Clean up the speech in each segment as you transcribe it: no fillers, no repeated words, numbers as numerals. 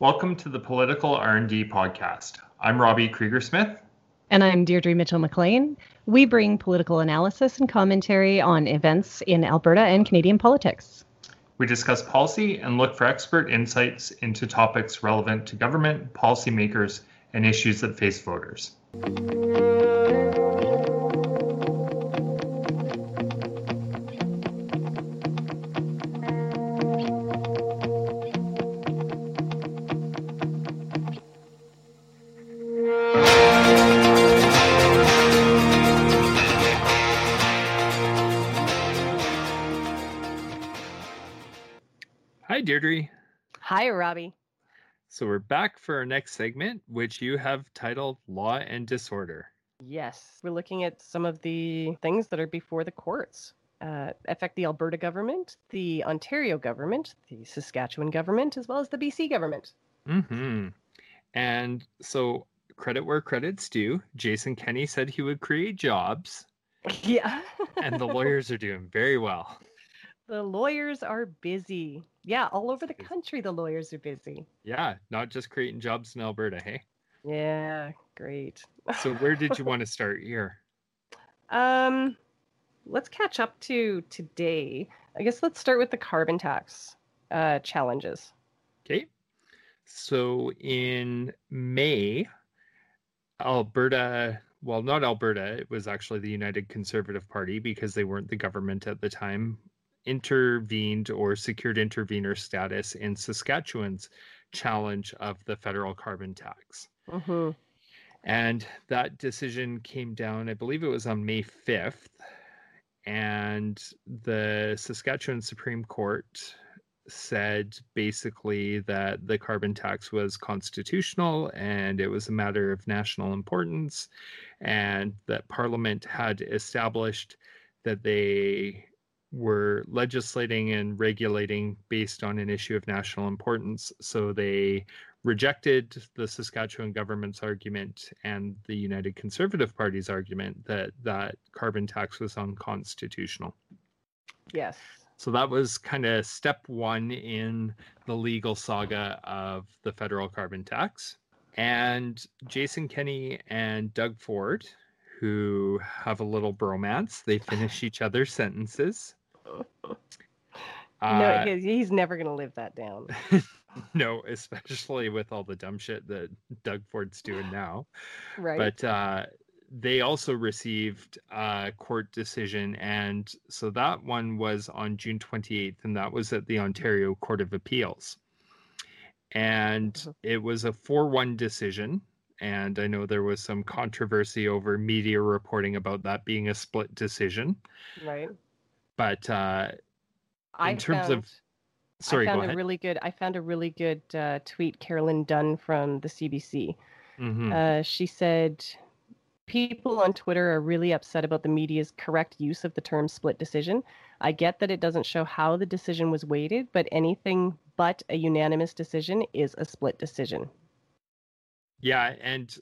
Welcome to the Political R&D Podcast. I'm Robbie Krieger-Smith. And I'm Deirdre Mitchell-McLean. We bring political analysis and commentary on events in Alberta and Canadian politics. We discuss policy and look for expert insights into topics relevant to government, policymakers, and issues that face voters. Deirdre. Hi, Robbie. So we're back for our next segment, which you have titled Law and Disorder. Yes, we're looking at some of the things that are before the courts. Affect the Alberta government, the Ontario government, the Saskatchewan government, as well as the BC government. Mm-hmm. And so credit where credit's due. Jason Kenney said he would create jobs. Yeah. And the lawyers are doing very well. The lawyers are busy. Yeah, all over the country, the lawyers are busy. Yeah, not just creating jobs in Alberta, hey? Yeah, great. So where did you want to start here? Let's catch up to today. I guess let's start with the carbon tax challenges. Okay. So in May, it was actually the United Conservative Party, because they weren't the government at the time, intervened or secured intervener status in Saskatchewan's challenge of the federal carbon tax. Mm-hmm. And that decision came down, I believe it was on May 5th. And the Saskatchewan Supreme Court said basically that the carbon tax was constitutional and it was a matter of national importance, and that Parliament had established that they were legislating and regulating based on an issue of national importance. So they rejected the Saskatchewan government's argument and the United Conservative Party's argument that carbon tax was unconstitutional. Yes. So that was kind of step one in the legal saga of the federal carbon tax. And Jason Kenney and Doug Ford, who have a little bromance, they finish each other's sentences. No, he's never going to live that down. No, especially with all the dumb shit that Doug Ford's doing now. Right. But they also received a court decision. And so that one was on June 28th, and that was at the Ontario Court of Appeals. And it was a 4-1 decision. And I know there was some controversy over media reporting about that being a split decision. Right. But I found a really good tweet, Carolyn Dunn from the CBC. Mm-hmm. She said, people on Twitter are really upset about the media's correct use of the term split decision. I get that it doesn't show how the decision was weighted, but anything but a unanimous decision is a split decision. Yeah, and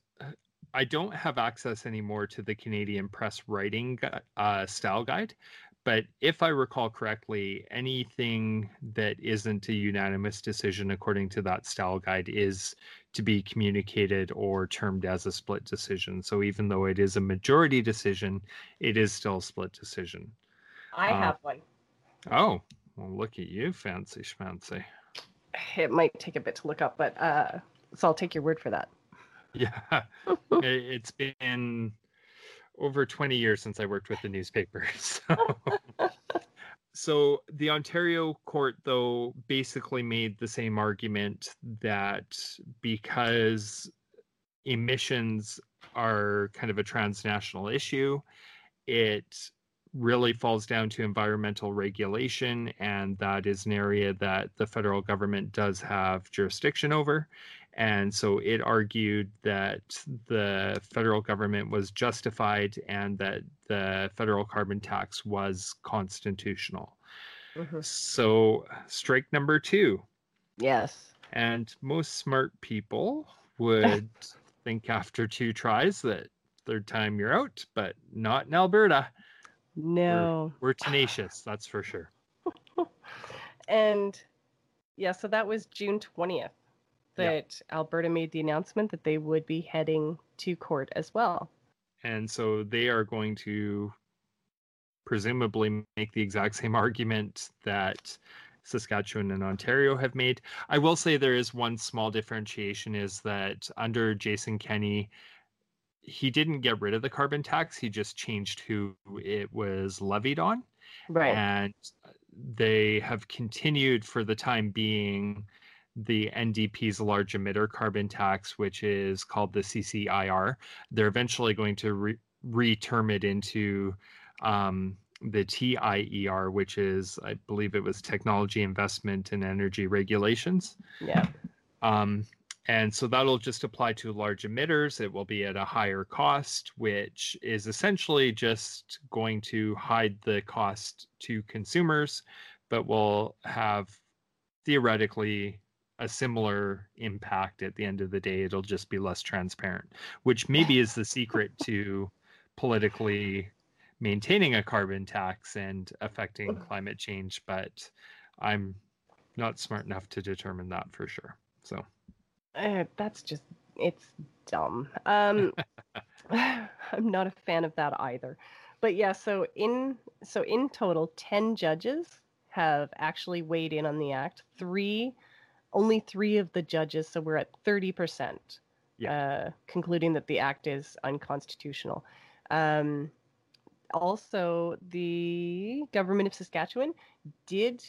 I don't have access anymore to the Canadian Press writing style guide. But if I recall correctly, anything that isn't a unanimous decision, according to that style guide, is to be communicated or termed as a split decision. So even though it is a majority decision, it is still a split decision. I have one. Oh, well, look at you, fancy schmancy. It might take a bit to look up, but so I'll take your word for that. Yeah, it's been over 20 years since I worked with the newspaper. So the Ontario court, though, basically made the same argument that because emissions are kind of a transnational issue, it really falls down to environmental regulation, and that is an area that the federal government does have jurisdiction over. And so it argued that the federal government was justified and that the federal carbon tax was constitutional. Mm-hmm. So strike number two. Yes. And most smart people would think after two tries that third time you're out, but not in Alberta. No. We're tenacious, that's for sure. And yeah, so that was June 20th. that Alberta made the announcement that they would be heading to court as well. And so they are going to presumably make the exact same argument that Saskatchewan and Ontario have made. I will say there is one small differentiation, is that under Jason Kenney, he didn't get rid of the carbon tax. He just changed who it was levied on. Right. And they have continued for the time being the NDP's large emitter carbon tax, which is called the CCIR. They're eventually going to re-term it into the TIER, which is, I believe it was Technology Investment and Energy Regulations. Yeah. And so that'll just apply to large emitters. It will be at a higher cost, which is essentially just going to hide the cost to consumers, but will have theoretically a similar impact at the end of the day. It'll just be less transparent, which maybe is the secret to politically maintaining a carbon tax and affecting climate change. But I'm not smart enough to determine that for sure. So. That's just, it's dumb. I'm not a fan of that either. But yeah, so in total, 10 judges have actually weighed in on the act. Only three of the judges, so we're at 30%, concluding that the act is unconstitutional. Also, the government of Saskatchewan did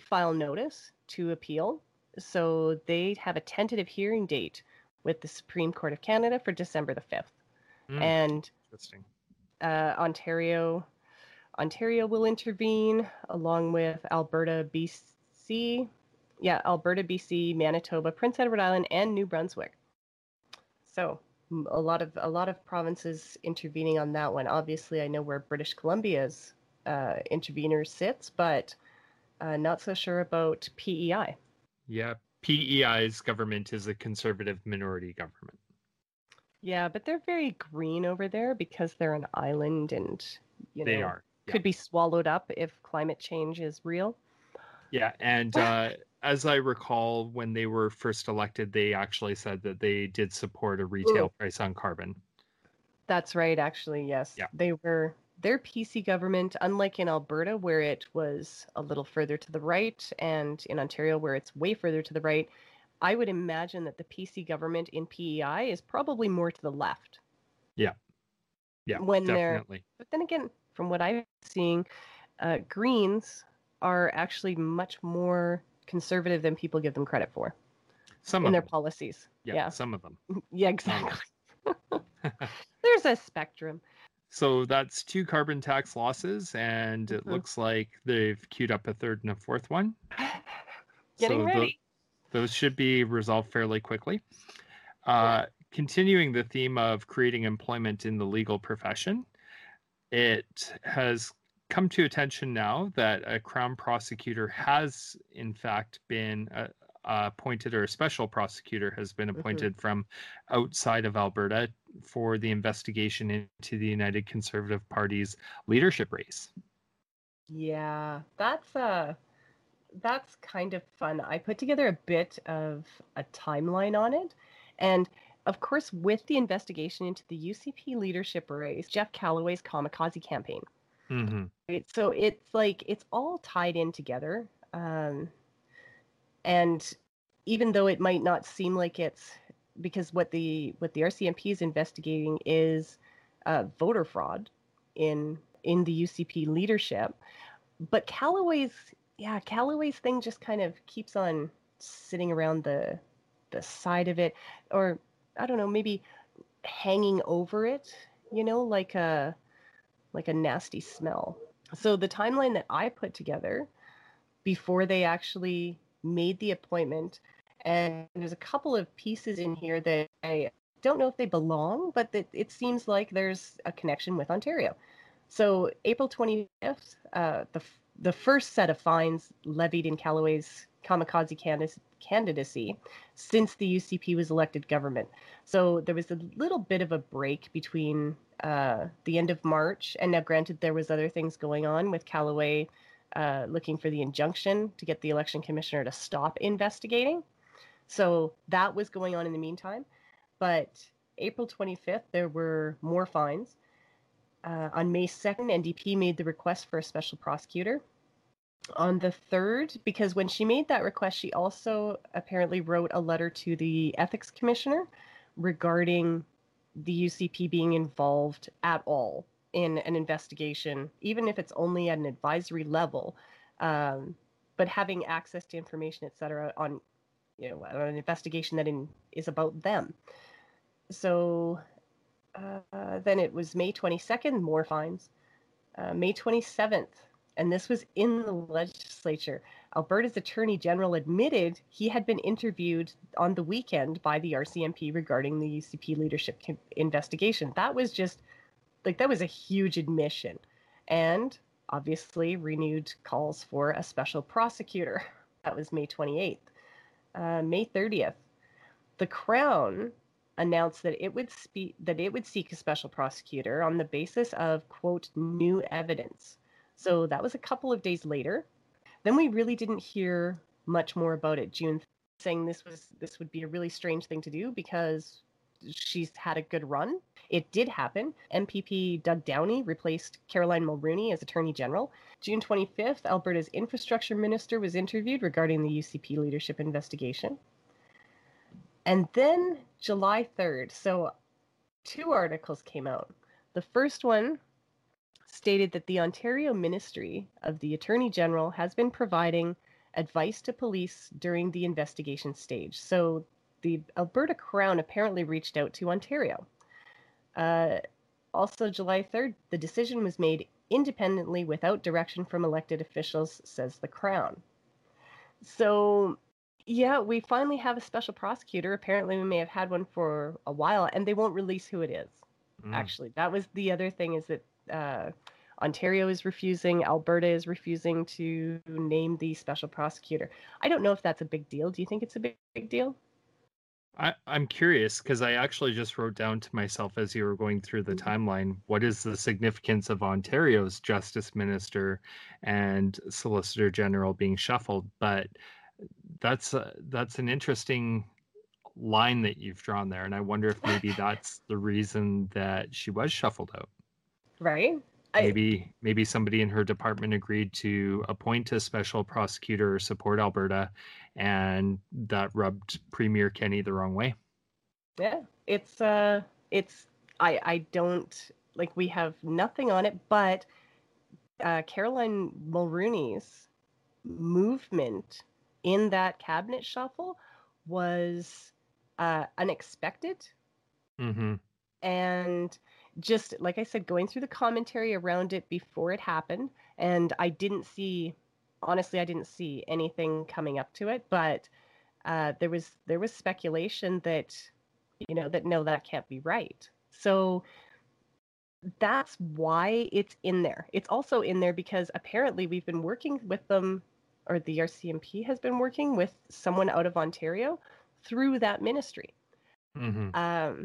file notice to appeal. So they have a tentative hearing date with the Supreme Court of Canada for December the 5th. And interesting. Ontario will intervene along with Alberta, BC. Yeah, Alberta, BC, Manitoba, Prince Edward Island, and New Brunswick. So a lot of provinces intervening on that one. Obviously, I know where British Columbia's intervener sits, but not so sure about PEI. Yeah, PEI's government is a conservative minority government. Yeah, but they're very green over there because they're an island and could be swallowed up if climate change is real. Yeah, and as I recall, when they were first elected, they actually said that they did support a retail price on carbon. That's right, actually, yes. Yeah. Their PC government, unlike in Alberta, where it was a little further to the right, and in Ontario, where it's way further to the right, I would imagine that the PC government in PEI is probably more to the left. Yeah. Yeah, definitely. But then again, from what I'm seeing, Greens are actually much more conservative than people give them credit for. Some of their policies. Yeah, some of them. Yeah, exactly. There's a spectrum. So that's two carbon tax losses, and it looks like they've queued up a third and a fourth one. Getting ready. Those should be resolved fairly quickly. Continuing the theme of creating employment in the legal profession, it has come to attention now that a Crown prosecutor has, in fact, been appointed, or a special prosecutor has been appointed from outside of Alberta for the investigation into the United Conservative Party's leadership race. Yeah, that's kind of fun. I put together a bit of a timeline on it. And of course, with the investigation into the UCP leadership race, Jeff Callaway's kamikaze campaign. Mm-hmm. Right? So it's like, it's all tied in together. And even though it might not seem like it's, because what the RCMP is investigating is voter fraud in the UCP leadership, but Callaway's thing just kind of keeps on sitting around the side of it, or I don't know, maybe hanging over it, like a nasty smell. So the timeline that I put together before they actually made the appointment. And there's a couple of pieces in here that I don't know if they belong, but that it seems like there's a connection with Ontario. So April 25th, the first set of fines levied in Callaway's kamikaze candidacy since the UCP was elected government. So there was a little bit of a break between the end of March, and now granted there was other things going on with Callaway looking for the injunction to get the election commissioner to stop investigating. So that was going on in the meantime. But April 25th, there were more fines. On May 2nd, NDP made the request for a special prosecutor. On the 3rd, because when she made that request, she also apparently wrote a letter to the ethics commissioner regarding the UCP being involved at all in an investigation, even if it's only at an advisory level, but having access to information, et cetera, on, you know, an investigation that is about them. So then it was May 22nd, more fines. May 27th, and this was in the legislature, Alberta's Attorney General admitted he had been interviewed on the weekend by the RCMP regarding the UCP leadership investigation. That was just, like, that was a huge admission. And obviously renewed calls for a special prosecutor. That was May 28th. May 30th, the Crown announced that it would seek a special prosecutor on the basis of, quote, new evidence. So that was a couple of days later. Then we really didn't hear much more about it. June saying this would be a really strange thing to do because she's had a good run. It did happen. MPP Doug Downey replaced Caroline Mulroney as Attorney General. June 25th, Alberta's Infrastructure Minister was interviewed regarding the UCP leadership investigation. And then July 3rd, so two articles came out. The first one stated that the Ontario Ministry of the Attorney General has been providing advice to police during the investigation stage. So the Alberta Crown apparently reached out to Ontario. Also July 3rd, the decision was made independently without direction from elected officials, says the Crown. So, yeah, we finally have a special prosecutor. Apparently we may have had one for a while, and they won't release who it is. Actually, that was the other thing, is that Ontario is refusing, Alberta is refusing to name the special prosecutor. I don't know if that's a big deal. Do you think it's a big deal? I'm curious, because I actually just wrote down to myself as you were going through the timeline, what is the significance of Ontario's Justice Minister and Solicitor General being shuffled? But that's an interesting line that you've drawn there, and I wonder if maybe that's the reason that she was shuffled out. Right? Maybe somebody in her department agreed to appoint a special prosecutor or support Alberta, and that rubbed Premier Kenney the wrong way. Yeah, I don't, like, we have nothing on it, but Caroline Mulroney's movement in that cabinet shuffle was unexpected. Mm-hmm. And just like I said, going through the commentary around it before it happened, and I didn't see anything coming up to it, but there was speculation that, you know, that no, that can't be right. So that's why it's in there. It's also in there because apparently we've been working with them, or the RCMP has been working with someone out of Ontario through that ministry. Mm-hmm.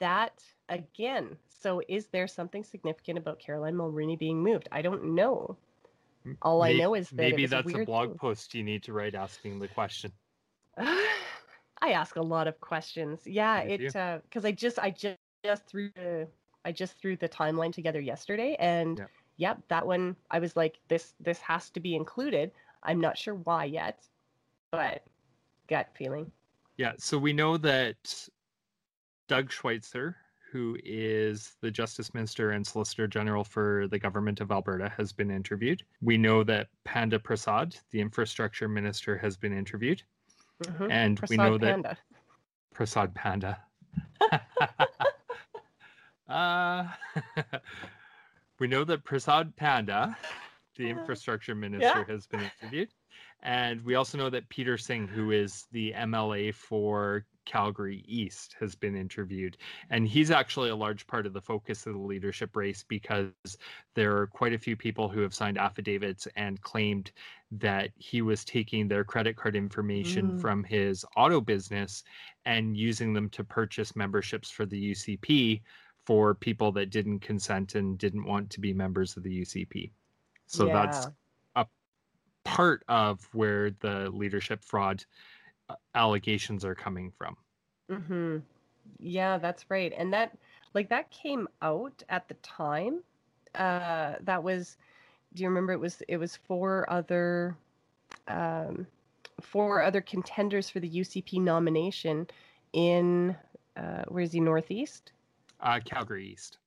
That again. So is there something significant about Caroline Mulroney being moved? I don't know. All I know is that maybe that's a blog post you need to write asking the question. I ask a lot of questions. Yeah, it because I just threw the timeline together yesterday, and yep, that one I was like, this has to be included. I'm not sure why yet, but gut feeling. Yeah, so we know that Doug Schweitzer, who is the Justice Minister and Solicitor General for the Government of Alberta, has been interviewed. We know that Panda Prasad, the Infrastructure Minister, has been interviewed. Mm-hmm. And Prasad, we know Panda. That Prasad Panda. We know that Prasad Panda, the Infrastructure Minister, has been interviewed. And we also know that Peter Singh, who is the MLA for Calgary East, has been interviewed, and he's actually a large part of the focus of the leadership race, because there are quite a few people who have signed affidavits and claimed that he was taking their credit card information from his auto business and using them to purchase memberships for the UCP for people that didn't consent and didn't want to be members of the UCP. So that's a part of where the leadership fraud allegations are coming from. Mm-hmm. Yeah, that's right. And that came out at the time. That was, do you remember, it was four other contenders for the UCP nomination in, where is he, Northeast? Calgary East.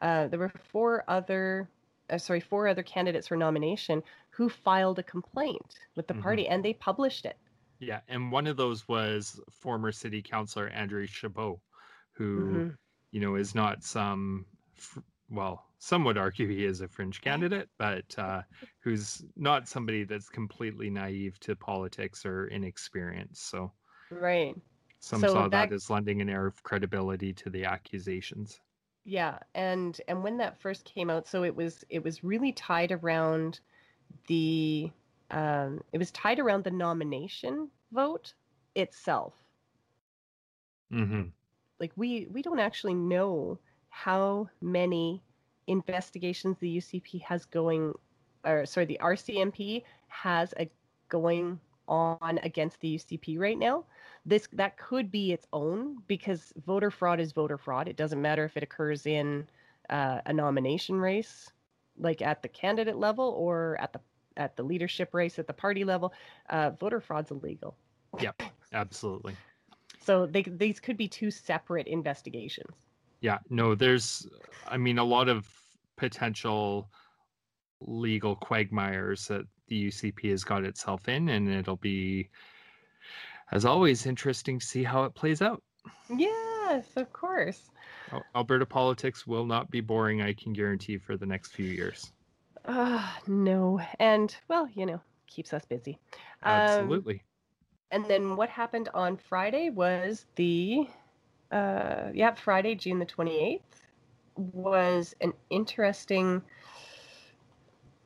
There were four other candidates for nomination who filed a complaint with the party, and they published it. Yeah, and one of those was former city councillor Andre Chabot, who, is not some, well, some would argue he is a fringe candidate, but who's not somebody that's completely naive to politics or inexperienced. So, right. Some saw that as lending an air of credibility to the accusations. Yeah, and when that first came out, so it was really tied around the. It was tied around the nomination vote itself. Mm-hmm. Like we don't actually know how many investigations the UCP has going, or sorry, the RCMP has going on against the UCP right now. That could be its own, because voter fraud is voter fraud. It doesn't matter if it occurs in a nomination race, like at the candidate level or at the leadership race at the party level. Voter fraud's illegal. Yep, absolutely. So these could be two separate investigations. Yeah, no, there's, I mean, a lot of potential legal quagmires that the UCP has got itself in, and it'll be, as always, interesting to see how it plays out. Yes, of course. Alberta politics will not be boring, I can guarantee, for the next few years. No. And, well, keeps us busy. Absolutely. And then what happened on Friday was Friday, June the 28th, was an interesting,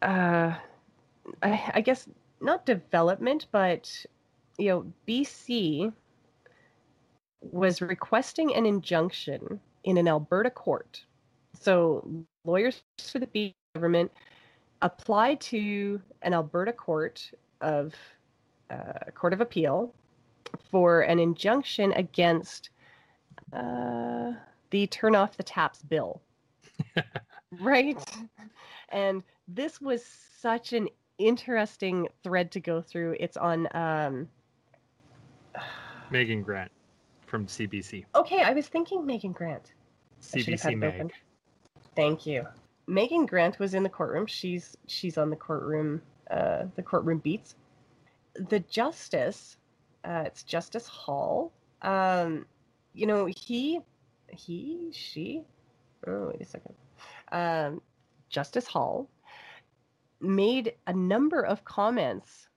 I guess, not development, but, BC was requesting an injunction in an Alberta court. So lawyers for the BC government applied to an Alberta court of appeal for an injunction against the Turn Off the Taps bill. Right? And this was such an interesting thread to go through. It's on Megan Grant from CBC. Okay, I was thinking Megan Grant. CBC Meg. Thank you. Megan Grant was in the courtroom. She's on the courtroom beats. The justice, it's Justice Hall. Justice Hall made a number of comments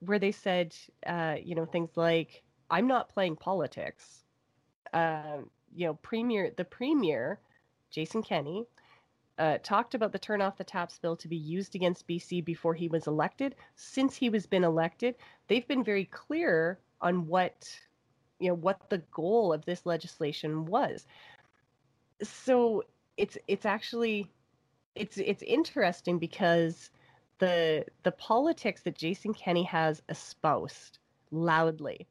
where they said, things like, "I'm not playing politics." The premier, Jason Kenney, talked about the Turn Off the Taps bill to be used against BC before he was elected. Since he has been elected, they've been very clear on what the goal of this legislation was. So it's actually interesting, because the politics that Jason Kenney has espoused loudly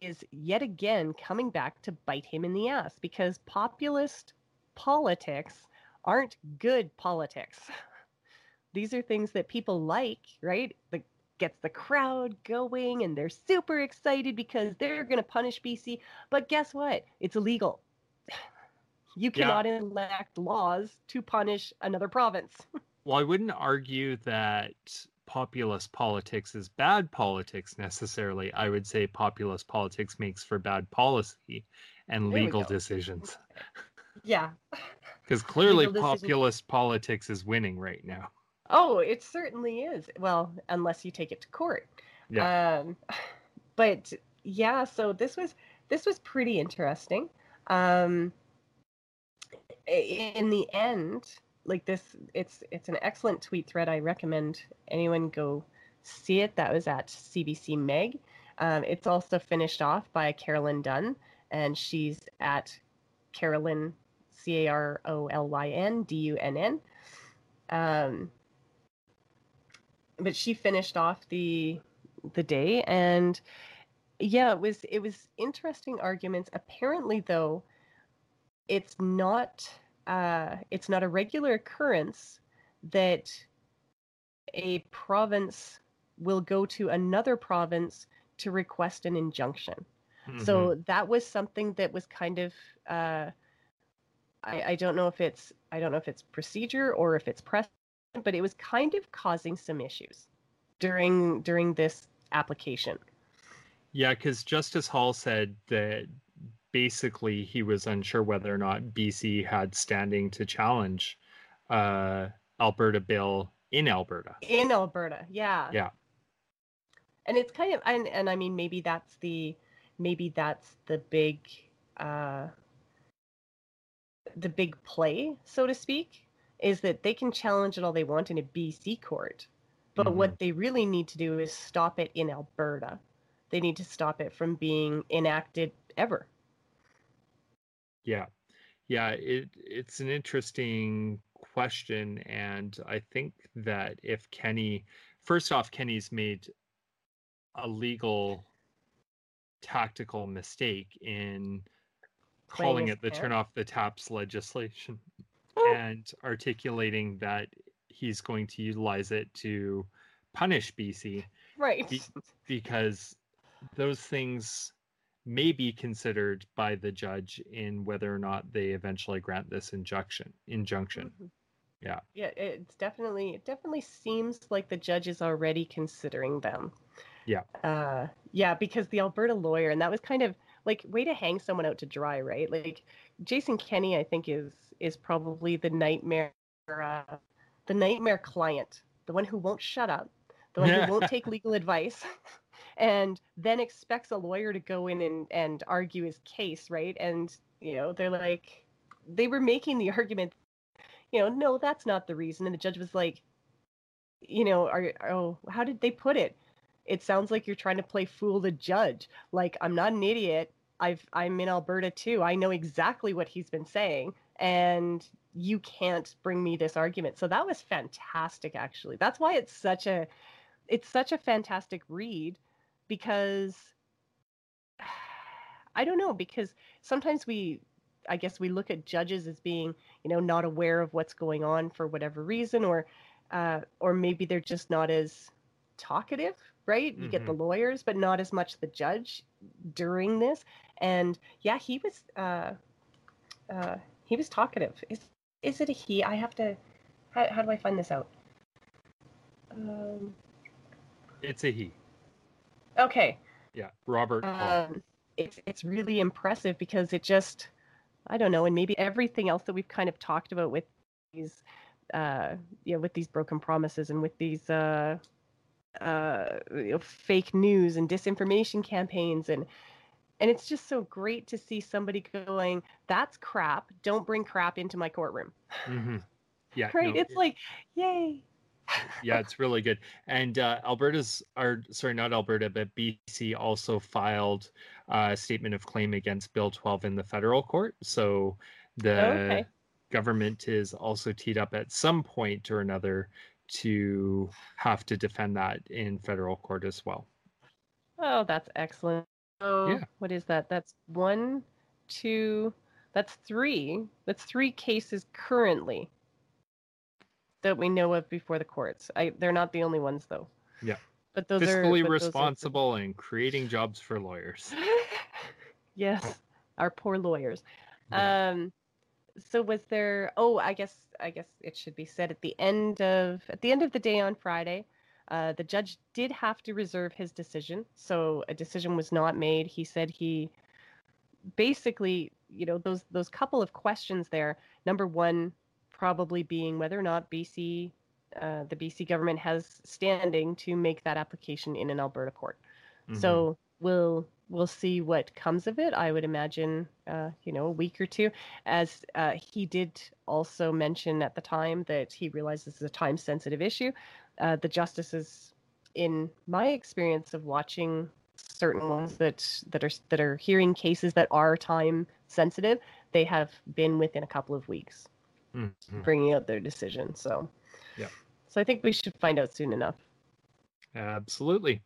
is yet again coming back to bite him in the ass, because populist politics aren't good politics. These are things that people like, right? That gets the crowd going, and they're super excited because they're going to punish BC. But guess what? It's illegal. You cannot enact laws to punish another province. Well, I wouldn't argue that populist politics is bad politics necessarily. I would say populist politics makes for bad policy and legal decisions. Yeah. Because clearly populist politics is winning right now. Oh, it certainly is. Well, unless you take it to court. Yeah. So this was pretty interesting. In the end, like this, it's an excellent tweet thread. I recommend anyone go see it. That was at CBC Meg. It's also finished off by Carolyn Dunn, and she's at Carolyn CarolynDunn. But she finished off the the day. And yeah, it was interesting arguments. Apparently, though, it's not a regular occurrence that a province will go to another province to request an injunction. Mm-hmm. So that was something that was kind of I don't know if it's procedure or if it's precedent, but it was kind of causing some issues during this application. Yeah, because Justice Hall said that basically he was unsure whether or not BC had standing to challenge Alberta Bill in Alberta. In Alberta, yeah. Yeah. And it's kind of, and I mean, maybe that's the big, the big play, so to speak, is that they can challenge it all they want in a BC court, but mm-hmm. what they really need to do is stop it in Alberta. They need to stop it from being enacted ever. Yeah. Yeah. It's an interesting question. And I think that if Kenny's made a legal tactical mistake in calling it the turn off the taps legislation and articulating that he's going to utilize it to punish BC. Right. Because those things may be considered by the judge in whether or not they eventually grant this injunction. Mm-hmm. Yeah. Yeah, it definitely seems like the judge is already considering them. Yeah. Yeah, because the Alberta lawyer, and that was kind of like way to hang someone out to dry, right? Like Jason Kenney, I think is probably the nightmare client, the one who won't shut up, the one who won't take legal advice, and then expects a lawyer to go in and argue his case, right? And you know, they're like, they were making the argument, you know, no, that's not the reason. And the judge was like, you know, how did they put it? It sounds like you're trying to play fool the judge. Like, I'm not an idiot. I'm in Alberta too. I know exactly what he's been saying, and you can't bring me this argument. So that was fantastic, actually. That's why it's such a fantastic read, because I don't know, because sometimes I guess we look at judges as being, you know, not aware of what's going on for whatever reason, or maybe they're just not as talkative, right? You mm-hmm. get the lawyers, but not as much the judge during this. And yeah, he was talkative. Is it a he? I have to. How do I find this out? It's a he. Okay. Yeah, Robert Hall. It's really impressive because it just, I don't know, and maybe everything else that we've kind of talked about with these, with these broken promises and with these fake news and disinformation campaigns, and it's just so great to see somebody going, that's crap, don't bring crap into my courtroom. Mm-hmm. Yeah. Right? No, it's like, yay. Yeah, it's really good. And BC also filed a statement of claim against Bill 12 in the federal court, so the government is also teed up at some point or another to have to defend that in federal court as well. Oh, that's excellent. So yeah. What is that? That's 1, 2, that's 3. That's 3 cases currently that we know of before the courts. They're not the only ones, though. Yeah. But those fiscally responsible and creating jobs for lawyers. Yes, our poor lawyers. Yeah. So was there? Oh, I guess it should be said at the end of the day on Friday, the judge did have to reserve his decision. So a decision was not made. He said he basically, you know, those couple of questions there. Number one, probably being whether or not the BC government has standing to make that application in an Alberta court. Mm-hmm. So we'll see what comes of it. I would imagine, a week or two, as he did also mention at the time that he realized this is a time-sensitive issue. The justices, in my experience of watching certain ones that are hearing cases that are time-sensitive, they have been within a couple of weeks mm-hmm. bringing out their decision. So, yeah. So I think we should find out soon enough. Absolutely.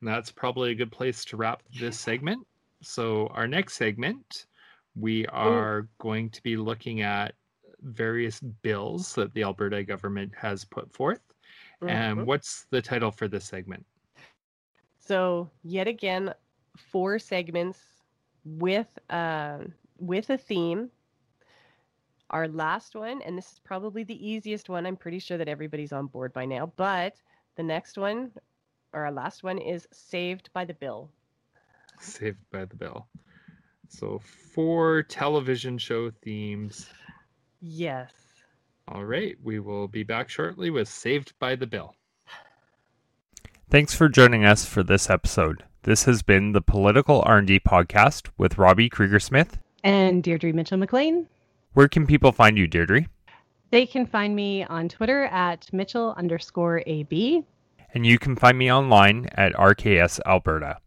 And that's probably a good place to wrap this segment. So our next segment, we are going to be looking at various bills that the Alberta government has put forth. And what's the title for this segment? So yet again, 4 segments with a theme. Our last one, and this is probably the easiest one. I'm pretty sure that everybody's on board by now. But the next one, or our last one, is Saved by the Bill. Saved by the Bill. So 4 television show themes. Yes. All right. We will be back shortly with Saved by the Bill. Thanks for joining us for this episode. This has been the Political R&D Podcast with Robbie Krieger-Smith. And Deirdre Mitchell-McLean. Where can people find you, Deirdre? They can find me on Twitter at Mitchell_AB. And you can find me online at RKS Alberta.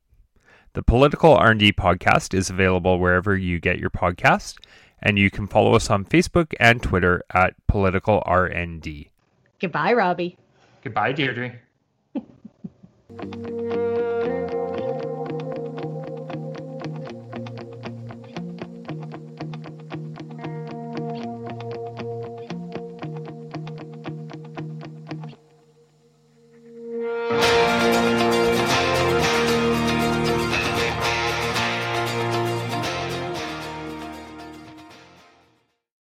The Political R&D Podcast is available wherever you get your podcast, and you can follow us on Facebook and Twitter at Political RND. Goodbye, Robbie. Goodbye, Deirdre.